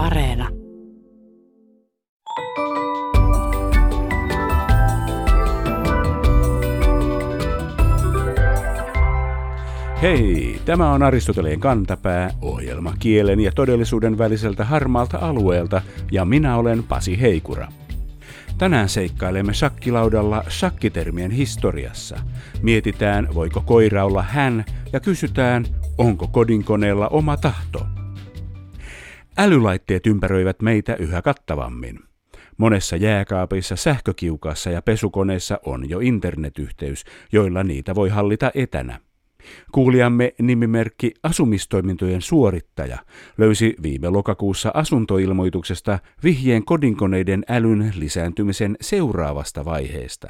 Areena. Hei, tämä on Aristoteleen kantapää, ohjelma kielen ja todellisuuden väliseltä harmaalta alueelta, ja minä olen Pasi Heikura. Tänään seikkailemme shakkilaudalla shakkitermien historiassa. Mietitään, voiko koira olla hän, ja kysytään, onko kodinkoneella oma tahto. Älylaitteet ympäröivät meitä yhä kattavammin. Monessa jääkaapissa, sähkökiukaassa ja pesukoneessa on jo internetyhteys, joilla niitä voi hallita etänä. Kuulijamme nimimerkki Asumistoimintojen suorittaja löysi viime lokakuussa asuntoilmoituksesta vihjeen kodinkoneiden älyn lisääntymisen seuraavasta vaiheesta.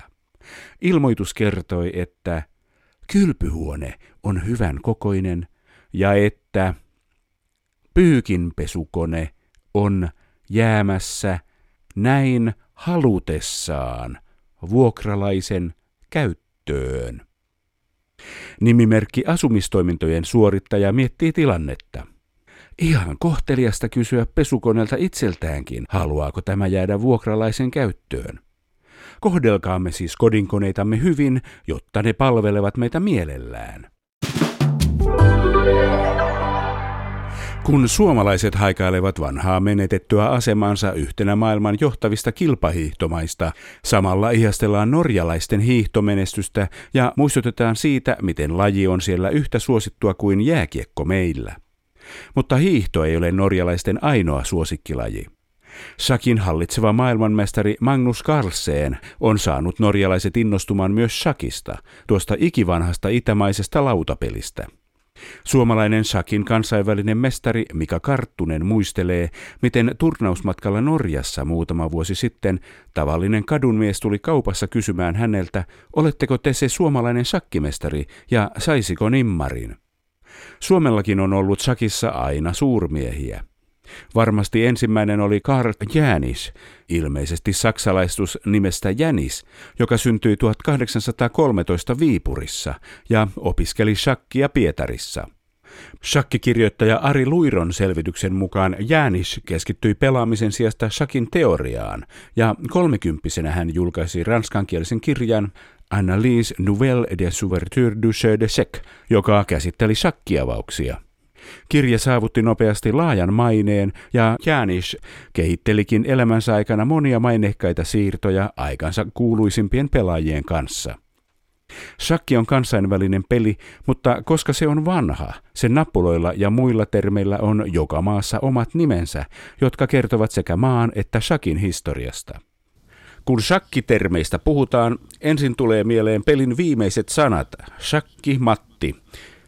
Ilmoitus kertoi, että kylpyhuone on hyvän kokoinen ja että pyykinpesukone on jäämässä näin halutessaan vuokralaisen käyttöön. Nimimerkki Asumistoimintojen suorittaja miettii tilannetta. Ihan kohteliasta kysyä pesukoneelta itseltäänkin, haluaako tämä jäädä vuokralaisen käyttöön. Kohdelkaamme siis kodinkoneitamme hyvin, jotta ne palvelevat meitä mielellään. Kun suomalaiset haikailevat vanhaa menetettyä asemansa yhtenä maailman johtavista kilpahiihtomaista, samalla ihastellaan norjalaisten hiihtomenestystä ja muistutetaan siitä, miten laji on siellä yhtä suosittua kuin jääkiekko meillä. Mutta hiihto ei ole norjalaisten ainoa suosikkilaji. Shakin hallitseva maailmanmestari Magnus Carlsen on saanut norjalaiset innostumaan myös shakista, tuosta ikivanhasta itämaisesta lautapelistä. Suomalainen shakin kansainvälinen mestari Mika Karttunen muistelee, miten turnausmatkalla Norjassa muutama vuosi sitten tavallinen kadunmies tuli kaupassa kysymään häneltä, oletteko te se suomalainen shakkimestari ja saisiko nimmarin. Suomellakin on ollut shakissa aina suurmiehiä. Varmasti ensimmäinen oli Karl Jänis, ilmeisesti saksalaistus nimestä Jänis, joka syntyi 1813 Viipurissa ja opiskeli shakkia Pietarissa. Shakkikirjoittaja Ari Luiron selvityksen mukaan Jänis keskittyi pelaamisen sijasta shakin teoriaan ja 30-vuotiaana hän julkaisi ranskankielisen kirjan Analyse nouvelle des ouvertures du jeu de chèque, joka käsitteli shakkiavauksia. Kirja saavutti nopeasti laajan maineen ja Jänis kehittelikin elämänsä aikana monia maineikkaita siirtoja aikansa kuuluisimpien pelaajien kanssa. Shakki on kansainvälinen peli, mutta koska se on vanha, sen nappuloilla ja muilla termeillä on joka maassa omat nimensä, jotka kertovat sekä maan että shakin historiasta. Kun shakkitermeistä puhutaan, ensin tulee mieleen pelin viimeiset sanat, shakki Matti.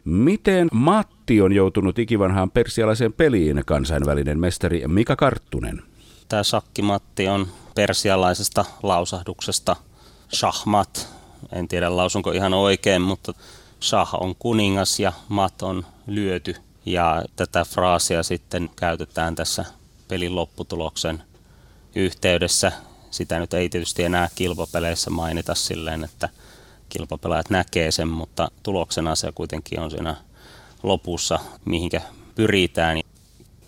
Miten Matti on joutunut ikivanhaan persialaiseen peliin, kansainvälinen mestari Mika Karttunen? Tämä shakkimatti on persialaisesta lausahduksesta shahmat. En tiedä lausunko ihan oikein, mutta shah on kuningas ja mat on lyöty. Ja tätä fraasia sitten käytetään tässä pelin lopputuloksen yhteydessä. Sitä nyt ei tietysti enää kilpapeleissä mainita silleen, että kilpapelaajat näkee sen, mutta tuloksena se kuitenkin on siinä lopussa, mihinkä pyritään.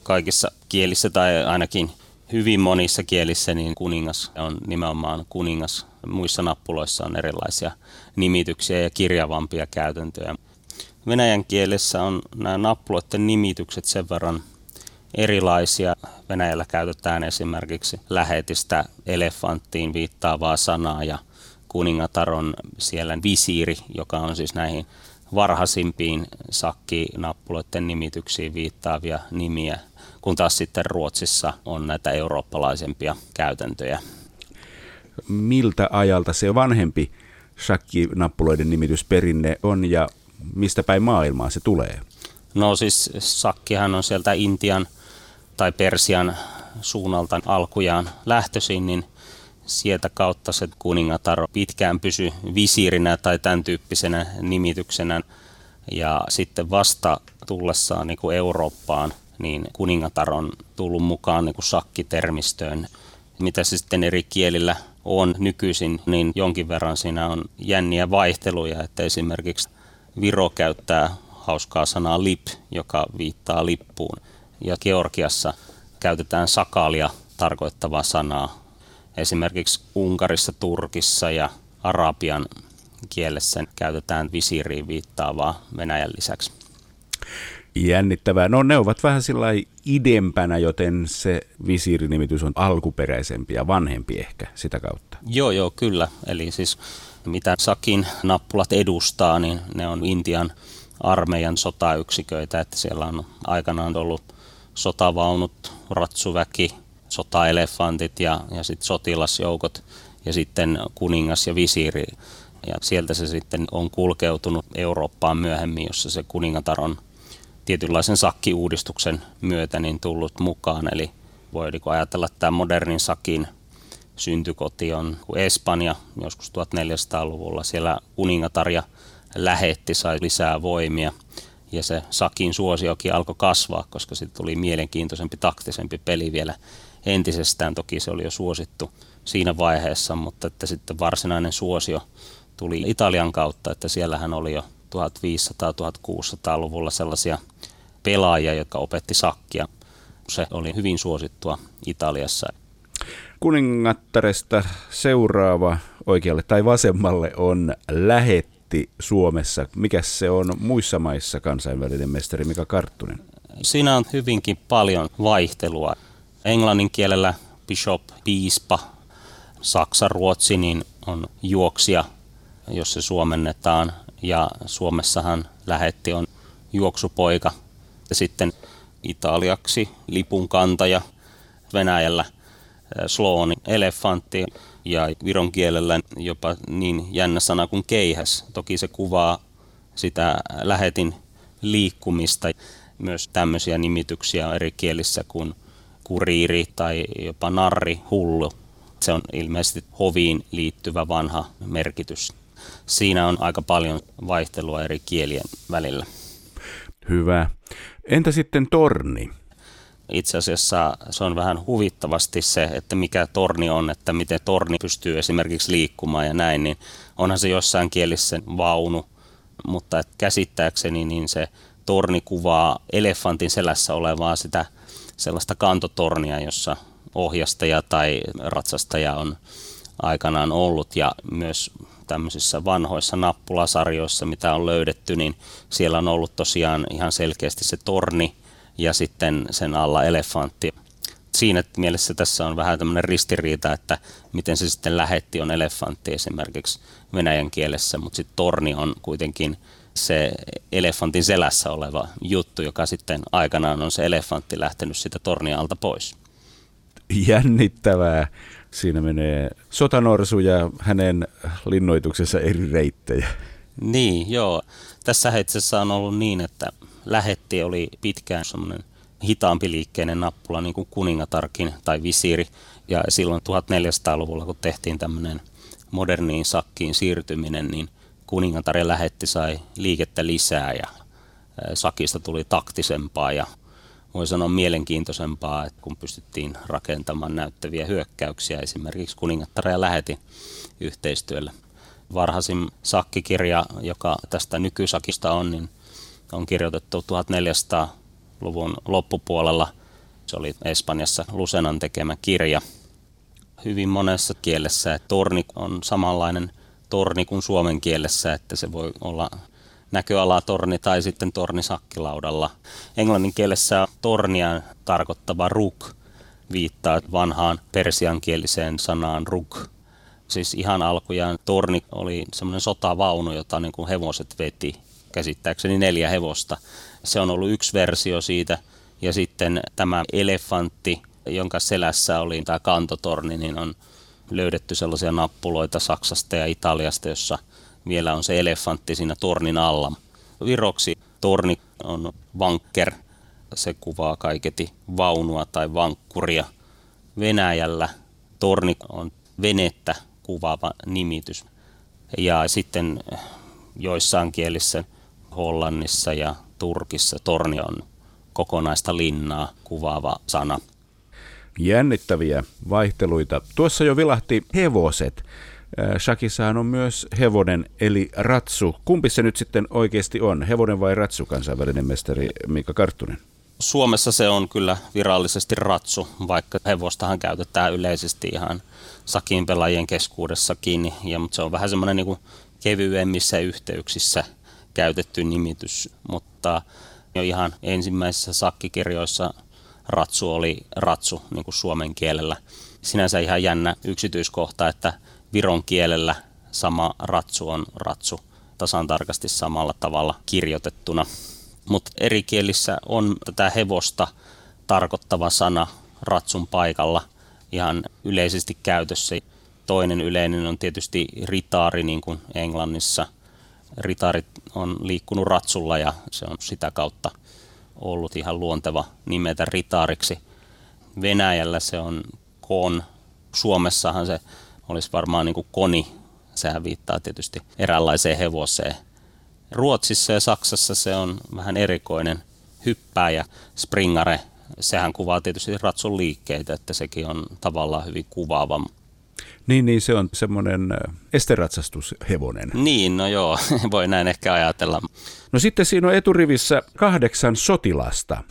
Kaikissa kielissä tai ainakin hyvin monissa kielissä niin kuningas on nimenomaan kuningas. Muissa nappuloissa on erilaisia nimityksiä ja kirjavampia käytäntöjä. Venäjän kielessä on nämä nappuloiden nimitykset sen verran erilaisia. Venäjällä käytetään esimerkiksi lähetistä elefanttiin viittaavaa sanaa ja kuningatar on siellä visiiri, joka on siis näihin varhaisimpiin shakkinappuloiden nimityksiin viittaavia nimiä, kun taas sitten Ruotsissa on näitä eurooppalaisempia käytäntöjä. Miltä ajalta se vanhempi shakkinappuloiden nimitysperinne on ja mistä päin maailmaa se tulee? No siis shakkihan on sieltä Intian tai Persian suunnalta alkujaan lähtöisin, niin sieltä kautta se kuningatar pitkään pysyi visiirinä tai tämän tyyppisenä nimityksenä. Ja sitten vasta tullessaan niin kuin Eurooppaan, niin kuningatar on tullut mukaan niin kuin shakkitermistöön. Mitä se sitten eri kielillä on nykyisin, niin jonkin verran siinä on jänniä vaihteluja. Että esimerkiksi Viro käyttää hauskaa sanaa lip, joka viittaa lippuun. Ja Georgiassa käytetään sakaalia tarkoittavaa sanaa. Esimerkiksi Unkarissa, Turkissa ja arabian kielessä käytetään visiiriin viittaavaa Venäjän lisäksi. Jännittävää. No ne ovat vähän sillain idempänä, joten se visiirinimitys on alkuperäisempi ja vanhempi ehkä sitä kautta. Joo, kyllä. Eli siis mitä sakin nappulat edustaa, niin ne on Intian armeijan sotayksiköitä, että siellä on aikanaan ollut sotavaunut, ratsuväki, sotaelefantit ja sitten sotilasjoukot ja sitten kuningas ja visiiri. Ja sieltä se sitten on kulkeutunut Eurooppaan myöhemmin, jossa se kuningatar on tietynlaisen sakkiuudistuksen myötä niin tullut mukaan. Eli voidaan ajatella, että tämä modernin sakin syntykoti on Espanja joskus 1400-luvulla. Siellä kuningatar ja lähetti sai lisää voimia ja se sakin suosiokin alkoi kasvaa, koska siitä tuli mielenkiintoisempi, taktisempi peli vielä entisestään. Toki se oli jo suosittu siinä vaiheessa, mutta että sitten varsinainen suosio tuli Italian kautta, että siellähän oli jo 1500-1600-luvulla sellaisia pelaajia, jotka opetti sakkia. Se oli hyvin suosittua Italiassa. Kuningattaresta seuraava oikealle tai vasemmalle on lähetti Suomessa. Mikäs se on muissa maissa, kansainvälinen mestari Mika Karttunen? Siinä on hyvinkin paljon vaihtelua. Englannin kielellä bishop, piispa, saksa, ruotsi niin on juoksija, jos se suomennetaan. Ja Suomessahan lähetti on juoksupoika ja sitten italiaksi lipunkantaja, Venäjällä slooni, elefantti ja viron kielellä jopa niin jännä sana kuin keihäs. Toki se kuvaa sitä lähetin liikkumista, myös tämmöisiä nimityksiä eri kielissä kuin kuriiri tai jopa narri, hullu. Se on ilmeisesti hoviin liittyvä vanha merkitys. Siinä on aika paljon vaihtelua eri kielien välillä. Hyvä. Entä sitten torni? Itse asiassa se on vähän huvittavasti se, että mikä torni on, että miten torni pystyy esimerkiksi liikkumaan ja näin, niin onhan se jossain kielissä vaunu, mutta käsittääkseni niin se torni kuvaa elefantin selässä olevaa sitä sellaista kantotornia, jossa ohjastaja tai ratsastaja on aikanaan ollut ja myös tämmöisissä vanhoissa nappulasarjoissa, mitä on löydetty, niin siellä on ollut tosiaan ihan selkeästi se torni ja sitten sen alla elefantti. Siinä mielessä tässä on vähän tämmöinen ristiriita, että miten se sitten lähetti on elefantti esimerkiksi venäjän kielessä, mutta sitten torni on kuitenkin se elefantin selässä oleva juttu, joka sitten aikanaan on se elefantti lähtenyt sitä tornia alta pois. Jännittävää. Siinä menee sotanorsu ja hänen linnoituksensa eri reittejä. Niin, joo. Tässä itse asiassa on ollut niin, että lähetti oli pitkään semmoinen hitaampi liikkeinen nappula, niin kuin kuningatarkin tai visiiri. Ja silloin 1400-luvulla, kun tehtiin tämmöinen moderniin sakkiin siirtyminen, niin kuningatar ja lähetti sai liikettä lisää ja sakista tuli taktisempaa ja voi sanoa mielenkiintoisempaa, että kun pystyttiin rakentamaan näyttäviä hyökkäyksiä esimerkiksi kuningattaren ja lähetin yhteistyöllä. Varhaisin sakkikirja, joka tästä nykysakista on, niin on kirjoitettu 1400-luvun loppupuolella. Se oli Espanjassa Lucenan tekemä kirja. Hyvin monessa kielessä torni on samanlainen torni kuin suomen kielessä, että se voi olla näköalatorni tai sitten torni sakkilaudalla. Englannin kielessä tornia tarkoittava ruk viittaa vanhaan persiankieliseen sanaan ruk. Siis ihan alkujaan torni oli semmoinen sotavaunu, jota niin kuin hevoset veti, käsittääkseni 4 hevosta. Se on ollut yksi versio siitä ja sitten tämä elefantti, jonka selässä oli tämä kantotorni, niin on löydetty sellaisia nappuloita Saksasta ja Italiasta, jossa vielä on se elefantti siinä tornin alla. Viroksi torni on vankker. Se kuvaa kaiketi vaunua tai vankkuria. Venäjällä torni on venettä kuvaava nimitys. Ja sitten joissain kielissä Hollannissa ja Turkissa torni on kokonaista linnaa kuvaava sana. Jännittäviä vaihteluita. Tuossa jo vilahti hevoset. Shakissahan on myös hevonen eli ratsu. Kumpi se nyt sitten oikeasti on? Hevonen vai ratsu, kansainvälinen mestari Mika Karttunen? Suomessa se on kyllä virallisesti ratsu, vaikka hevostahan käytetään yleisesti ihan sakin pelaajien keskuudessakin, mutta se on vähän semmoinen niin kuin kevyemmissä yhteyksissä käytetty nimitys, mutta jo ihan ensimmäisissä sakkikirjoissa ratsu oli ratsu niin kuin suomen kielellä. Sinänsä ihan jännä yksityiskohta, että viron kielellä sama ratsu on ratsu tasan tarkasti samalla tavalla kirjoitettuna. Mutta eri kielissä on tätä hevosta tarkoittava sana ratsun paikalla ihan yleisesti käytössä. Toinen yleinen on tietysti ritaari, niin kuin Englannissa. Ritarit on liikkunut ratsulla ja se on sitä kautta ollut ihan luonteva nimetä ritaariksi. Venäjällä se on kon. Suomessahan se olisi varmaan niin kuin koni. Sehän viittaa tietysti eräänlaiseen hevoseen. Ruotsissa ja Saksassa se on vähän erikoinen hyppääjä, springare. Sehän kuvaa tietysti ratsun liikkeitä, että sekin on tavallaan hyvin kuvaava. Niin se on semmoinen esteratsästyshevonen. Niin, no joo, voi näin ehkä ajatella. No sitten siinä on eturivissä 8 sotilasta.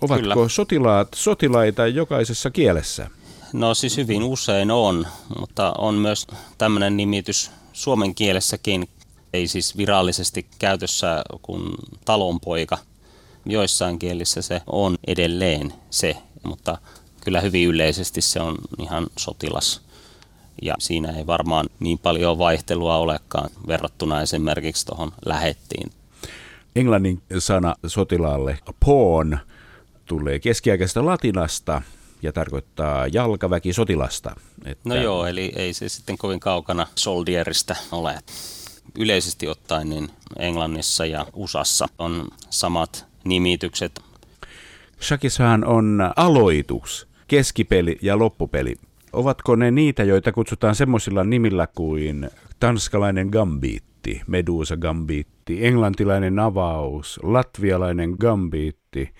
Ovatko kyllä sotilaat sotilaita jokaisessa kielessä? No siis hyvin usein on, mutta on myös tämmöinen nimitys suomen kielessäkin. Ei siis virallisesti käytössä kuin talonpoika. Joissain kielissä se on edelleen se, mutta kyllä hyvin yleisesti se on ihan sotilas. Ja siinä ei varmaan niin paljon vaihtelua olekaan verrattuna esimerkiksi tuohon lähettiin. Englannin sana sotilaalle pawn tulee keskiaikaisesta latinasta ja tarkoittaa jalkaväkisotilasta. Että... No joo, eli ei se sitten kovin kaukana soldierista ole. Yleisesti ottaen niin Englannissa ja USAssa on samat nimitykset. Shakissahan on aloitus, keskipeli ja loppupeli. Ovatko ne niitä, joita kutsutaan semmoisilla nimillä kuin tanskalainen gambiitti, Medusa gambiitti, englantilainen avaus, latvialainen gambiitti,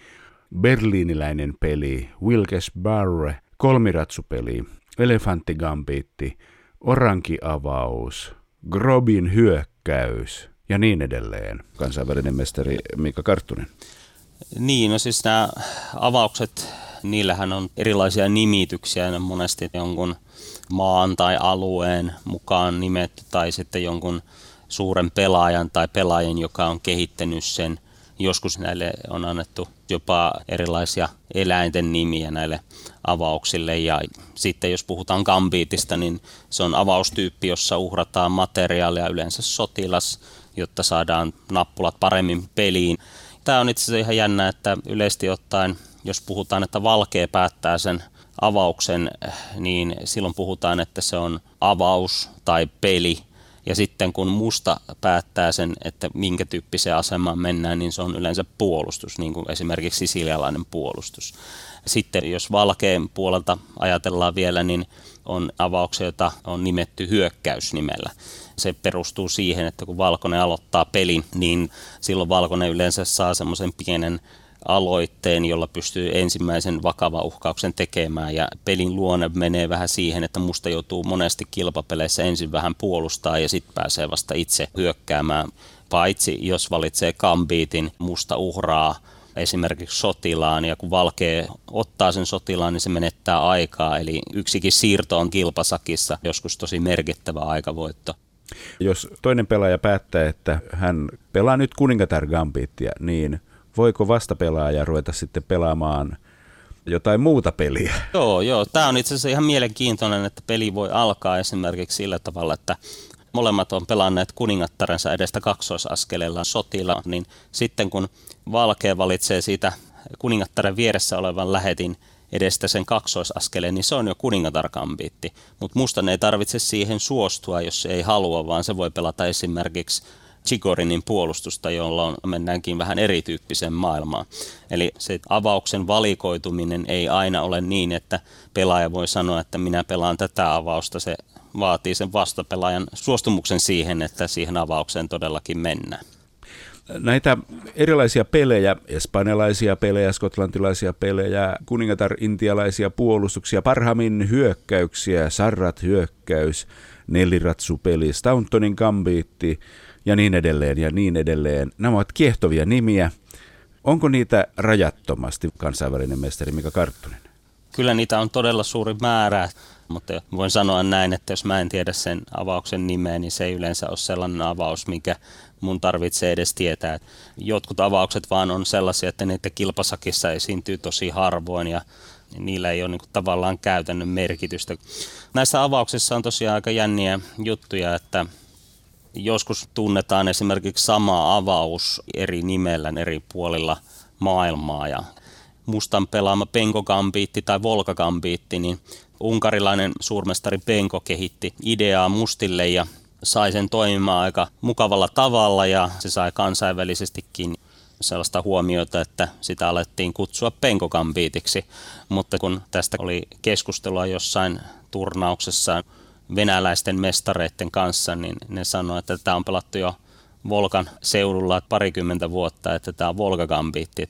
berliiniläinen peli, Wilkes Barre, kolmiratsupeli, elefantti gambiitti, oranki avaus, Grobin hyökkäys ja niin edelleen, kansainvälinen mestari Mika Karttunen. Niin, no siis nämä avaukset, niillähän on erilaisia nimityksiä, ne monesti jonkun maan tai alueen mukaan nimetty tai sitten jonkun suuren pelaajan tai pelaajan, joka on kehittänyt sen. Joskus näille on annettu jopa erilaisia eläinten nimiä näille avauksille ja sitten jos puhutaan gambiitista, niin se on avaustyyppi, jossa uhrataan materiaalia, yleensä sotilas, jotta saadaan nappulat paremmin peliin. Tämä on itse asiassa ihan jännä, että yleisesti ottaen, jos puhutaan, että valkea päättää sen avauksen, niin silloin puhutaan, että se on avaus tai peli. Ja sitten kun musta päättää sen, että minkä tyyppiseen asemaan mennään, niin se on yleensä puolustus, niin kuin esimerkiksi sisilialainen puolustus. Sitten jos valkeen puolelta ajatellaan vielä, niin on avauksia, joita on nimetty hyökkäysnimellä. Se perustuu siihen, että kun valkoinen aloittaa pelin, niin silloin valkoinen yleensä saa semmoisen pienen aloitteen, jolla pystyy ensimmäisen vakavan uhkauksen tekemään ja pelin luonne menee vähän siihen, että musta joutuu monesti kilpapeleissä ensin vähän puolustaa ja sitten pääsee vasta itse hyökkäämään. Paitsi jos valitsee gambiitin, musta uhraa esimerkiksi sotilaan ja kun valkea ottaa sen sotilaan, niin se menettää aikaa. Eli yksikin siirto on kilpasakissa joskus tosi merkittävä aikavoitto. Jos toinen pelaaja päättää, että hän pelaa nyt kuningatar gambiittia, niin voiko vastapelaaja ruveta sitten pelaamaan jotain muuta peliä? Joo. Tämä on itse asiassa ihan mielenkiintoinen, että peli voi alkaa esimerkiksi sillä tavalla, että molemmat on pelanneet kuningattarensa edestä kaksoisaskeleella sotila, niin sitten kun valkea valitsee siitä kuningattaren vieressä olevan lähetin edestä sen kaksoisaskeleen, niin se on jo kuningatarkambiitti. Mutta mustan ei tarvitse siihen suostua, jos ei halua, vaan se voi pelata esimerkiksi Chigorinin puolustusta, jolla mennäänkin vähän erityyppiseen maailmaan. Eli se avauksen valikoituminen ei aina ole niin, että pelaaja voi sanoa, että minä pelaan tätä avausta. Se vaatii sen vastapelaajan suostumuksen siihen, että siihen avaukseen todellakin mennään. Näitä erilaisia pelejä, espanjalaisia pelejä, skotlantilaisia pelejä, kuningatar-intialaisia puolustuksia, Parhamin hyökkäyksiä, Sarrat hyökkäys, neliratsupeli, Stauntonin gambiitti ja niin edelleen. Nämä ovat kiehtovia nimiä. Onko niitä rajattomasti, kansainvälinen mestari Mika Karttunen? Kyllä niitä on todella suuri määrä, mutta voin sanoa näin, että jos mä en tiedä sen avauksen nimeä, niin se ei yleensä ole sellainen avaus, mikä mun tarvitsee edes tietää. Jotkut avaukset vaan on sellaisia, että niitä kilpasakissa esiintyy tosi harvoin ja niillä ei ole niin kuin tavallaan käytännön merkitystä. Näissä avauksissa on tosiaan aika jänniä juttuja, että joskus tunnetaan esimerkiksi sama avaus eri nimellä eri puolilla maailmaa ja mustan pelaama penkogambiitti tai volkagambiitti, niin unkarilainen suurmestari Benko kehitti ideaa mustille ja sai sen toimimaan aika mukavalla tavalla ja se sai kansainvälisestikin sellaista huomiota, että sitä alettiin kutsua penkogambiitiksi, mutta kun tästä oli keskustelua jossain turnauksessa venäläisten mestareiden kanssa, niin ne sanoi, että tämä on pelattu jo Volkan seudulla 20 vuotta, että tämä on volkagambiitti.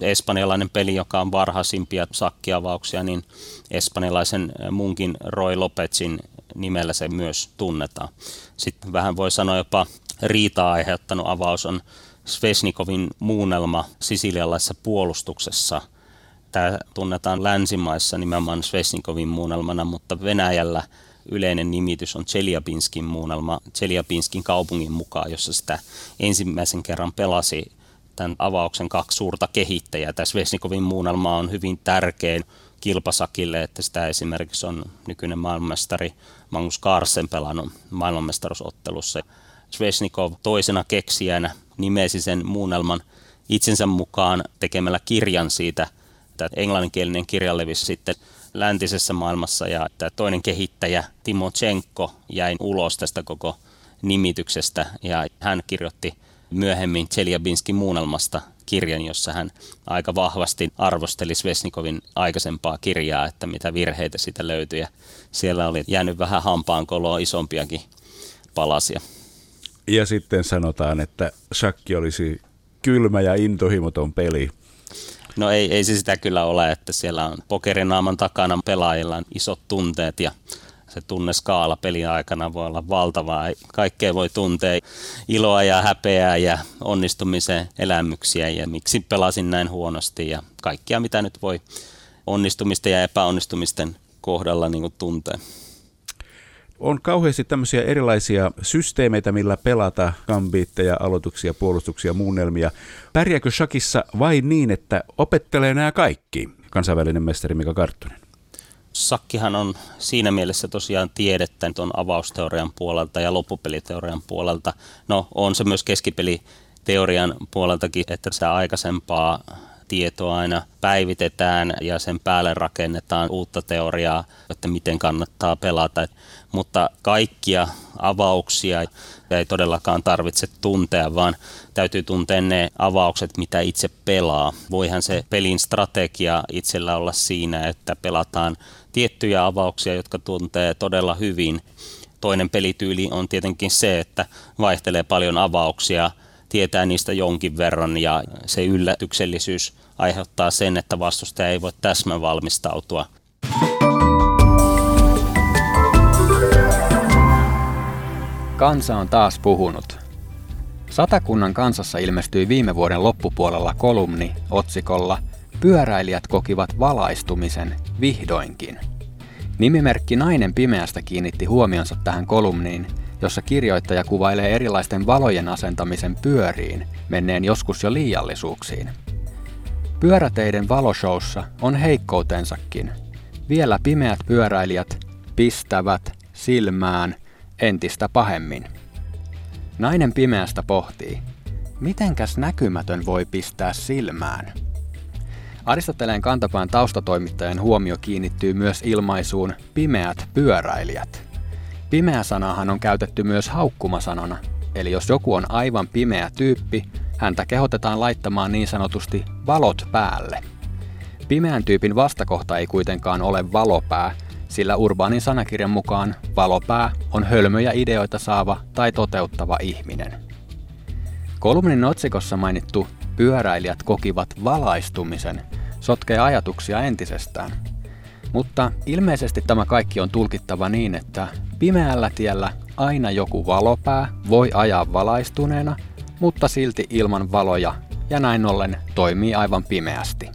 Espanjalainen peli, joka on varhaisimpia sakkiavauksia, niin espanjalaisen munkin Roy Lopezin nimellä se myös tunnetaan. Sitten vähän voi sanoa jopa riitaa aiheuttanut avaus on Svesnikovin muunnelma sisilialaisessa puolustuksessa. Tämä tunnetaan länsimaissa nimenomaan Svesnikovin muunnelmana, mutta Venäjällä yleinen nimitys on Tseljabinskin muunnelma Tseljabinskin kaupungin mukaan, jossa sitä ensimmäisen kerran pelasi tämän avauksen kaksi suurta kehittäjää. Tämä Svesnikovin muunnelma on hyvin tärkeä kilpasakille, että sitä esimerkiksi on nykyinen maailmanmestari Magnus Carlsen pelannut maailmanmestaruusottelussa. Svesnikov toisena keksijänä nimesi sen muunnelman itsensä mukaan tekemällä kirjan siitä, että englanninkielinen kirja levisi sitten läntisessä maailmassa ja tämä toinen kehittäjä Timotsenko jäi ulos tästä koko nimityksestä ja hän kirjoitti myöhemmin Tseljabinskin muunnelmasta kirjan, jossa hän aika vahvasti arvosteli Svesnikovin aikaisempaa kirjaa, että mitä virheitä siitä löytyi ja siellä oli jäänyt vähän hampaankoloa isompiakin palasia. Ja sitten sanotaan, että shakki olisi kylmä ja intohimoton peli. No ei se sitä kyllä ole, että siellä on pokerinaaman takana pelaajilla on isot tunteet ja se tunneskaala pelin aikana voi olla valtavaa. Kaikkea voi tuntea iloa ja häpeää ja onnistumisen elämyksiä ja miksi pelasin näin huonosti ja kaikkia mitä nyt voi onnistumisten ja epäonnistumisten kohdalla niin kuin tuntea. On kauheasti tämmöisiä erilaisia systeemeitä, millä pelata gambiitteja, aloituksia, puolustuksia, muunnelmia. Pärjääkö shakissa vain niin, että opettelee nämä kaikki? Kansainvälinen mestari Mika Karttunen. Shakkihan on siinä mielessä tosiaan tiedettä tuon avausteorian puolelta ja loppupeliteorian puolelta. No on se myös keskipeliteorian puoleltakin, että sitä aikaisempaa tietoa aina päivitetään ja sen päälle rakennetaan uutta teoriaa, että miten kannattaa pelata. Mutta kaikkia avauksia ei todellakaan tarvitse tuntea, vaan täytyy tuntea ne avaukset, mitä itse pelaa. Voihan se pelin strategia itsellä olla siinä, että pelataan tiettyjä avauksia, jotka tuntee todella hyvin. Toinen pelityyli on tietenkin se, että vaihtelee paljon avauksia, tietää niistä jonkin verran ja se yllätyksellisyys aiheuttaa sen, että vastustaja ei voi täsmävalmistautua. Kansa on taas puhunut. Satakunnan Kansassa ilmestyi viime vuoden loppupuolella kolumni otsikolla Pyöräilijät kokivat valaistumisen vihdoinkin. Nimimerkki Nainen pimeästä kiinnitti huomionsa tähän kolumniin, jossa kirjoittaja kuvailee erilaisten valojen asentamisen pyöriin, menneen joskus jo liiallisuuksiin. Pyöräteiden valoshowssa on heikkoutensakin. Vielä pimeät pyöräilijät pistävät silmään entistä pahemmin. Nainen pimeästä pohtii, mitenkäs näkymätön voi pistää silmään? Aristoteleen Kantapään taustatoimittajan huomio kiinnittyy myös ilmaisuun pimeät pyöräilijät. Pimeä sanahan on käytetty myös haukkumasanana, eli jos joku on aivan pimeä tyyppi, häntä kehotetaan laittamaan niin sanotusti valot päälle. Pimeän tyypin vastakohta ei kuitenkaan ole valopää, sillä Urbaanin sanakirjan mukaan valopää on hölmöjä ideoita saava tai toteuttava ihminen. Kolumnin otsikossa mainittu pyöräilijät kokivat valaistumisen sotkee ajatuksia entisestään. Mutta ilmeisesti tämä kaikki on tulkittava niin, että pimeällä tiellä aina joku valopää voi ajaa valaistuneena, mutta silti ilman valoja ja näin ollen toimii aivan pimeästi.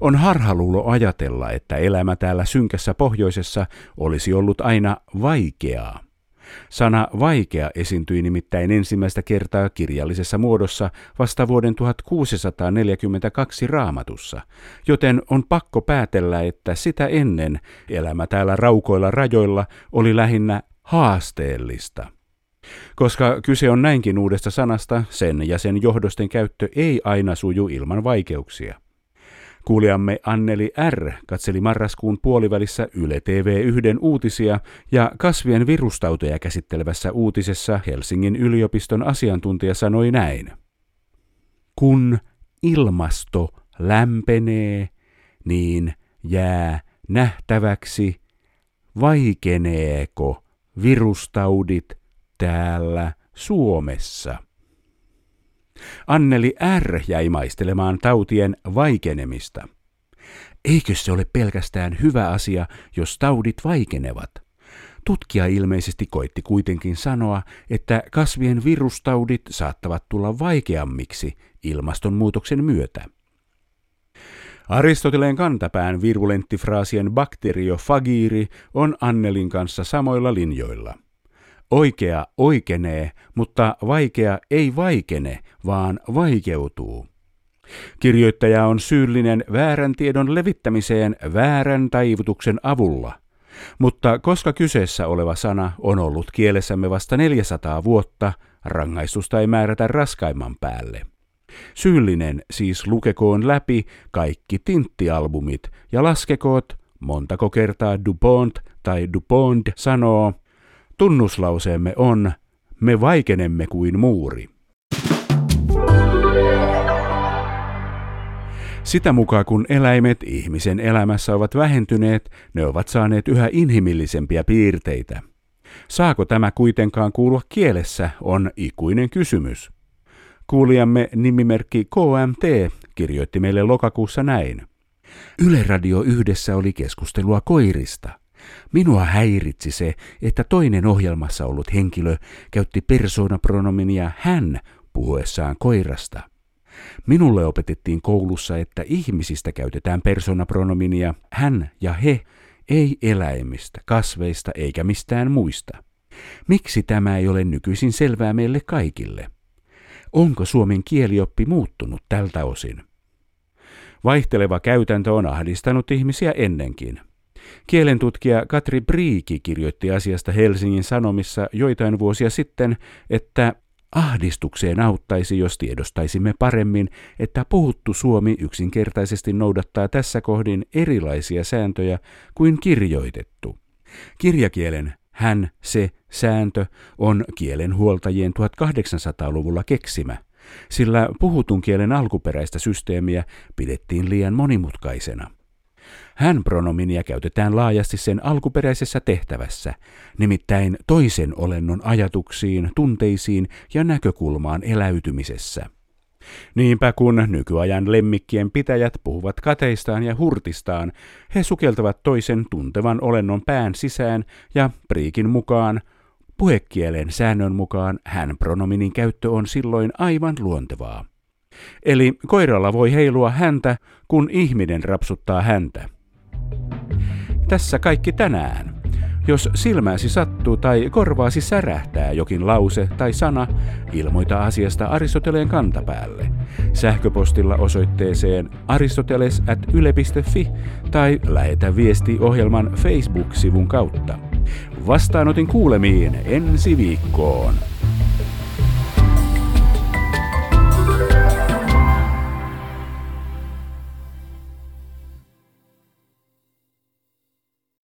On harhaluulo ajatella, että elämä täällä synkässä pohjoisessa olisi ollut aina vaikeaa. Sana vaikea esiintyi nimittäin ensimmäistä kertaa kirjallisessa muodossa vasta vuoden 1642 Raamatussa, joten on pakko päätellä, että sitä ennen elämä täällä raukoilla rajoilla oli lähinnä haasteellista. Koska kyse on näinkin uudesta sanasta, sen ja sen johdosten käyttö ei aina suju ilman vaikeuksia. Kuulijamme Anneli R. katseli marraskuun puolivälissä Yle TV1 uutisia ja kasvien virustauteja käsittelevässä uutisessa Helsingin yliopiston asiantuntija sanoi näin. Kun ilmasto lämpenee, niin jää nähtäväksi, vaikeneeko virustaudit täällä Suomessa. Anneli R. jäi maistelemaan tautien vaikenemista. Eikö se ole pelkästään hyvä asia, jos taudit vaikenevat? Tutkija ilmeisesti koitti kuitenkin sanoa, että kasvien virustaudit saattavat tulla vaikeammiksi ilmastonmuutoksen myötä. Aristoteleen kantapään virulenttifraasien bakteriofagiiri on Annelin kanssa samoilla linjoilla. Oikea oikenee, mutta vaikea ei vaikene, vaan vaikeutuu. Kirjoittaja on syyllinen väärän tiedon levittämiseen väärän taivutuksen avulla, mutta koska kyseessä oleva sana on ollut kielessämme vasta 400 vuotta, rangaistusta ei määrätä raskaimman päälle. Syyllinen siis lukekoon läpi kaikki tinttialbumit ja laskekoot, montako kertaa DuPont tai DuPont sanoo, tunnuslauseemme on, me vaikenemme kuin muuri. Sitä mukaan kun eläimet ihmisen elämässä ovat vähentyneet, ne ovat saaneet yhä inhimillisempiä piirteitä. Saako tämä kuitenkaan kuulua kielessä, on ikuinen kysymys. Kuulijamme nimimerkki KMT kirjoitti meille lokakuussa näin. Yle Radio Yhdessä oli keskustelua koirista. Minua häiritsi se, että toinen ohjelmassa ollut henkilö käytti persoonapronominia hän puhuessaan koirasta. Minulle opetettiin koulussa, että ihmisistä käytetään persoonapronominia hän ja he, ei eläimistä, kasveista eikä mistään muista. Miksi tämä ei ole nykyisin selvää meille kaikille? Onko suomen kielioppi muuttunut tältä osin? Vaihteleva käytäntö on ahdistanut ihmisiä ennenkin. Kielentutkija Katri Briiki kirjoitti asiasta Helsingin Sanomissa joitain vuosia sitten, että ahdistukseen auttaisi, jos tiedostaisimme paremmin, että puhuttu suomi yksinkertaisesti noudattaa tässä kohdin erilaisia sääntöjä kuin kirjoitettu. Kirjakielen hän, se, sääntö on kielenhuoltajien 1800-luvulla keksimä, sillä puhutun kielen alkuperäistä systeemiä pidettiin liian monimutkaisena. Hän-pronominia käytetään laajasti sen alkuperäisessä tehtävässä, nimittäin toisen olennon ajatuksiin, tunteisiin ja näkökulmaan eläytymisessä. Niinpä kun nykyajan lemmikkien pitäjät puhuvat kateistaan ja hurtistaan, he sukeltavat toisen tuntevan olennon pään sisään ja Priikin mukaan, puhekielen säännön mukaan hän-pronominin käyttö on silloin aivan luontevaa. Eli koiralla voi heilua häntä, kun ihminen rapsuttaa häntä. Tässä kaikki tänään. Jos silmäsi sattuu tai korvaasi särähtää jokin lause tai sana, ilmoita asiasta Aristoteleen kantapäälle. Sähköpostilla osoitteeseen aristoteles@yle.fi tai lähetä viesti ohjelman Facebook-sivun kautta. Vastaanotin kuulemiin ensi viikkoon.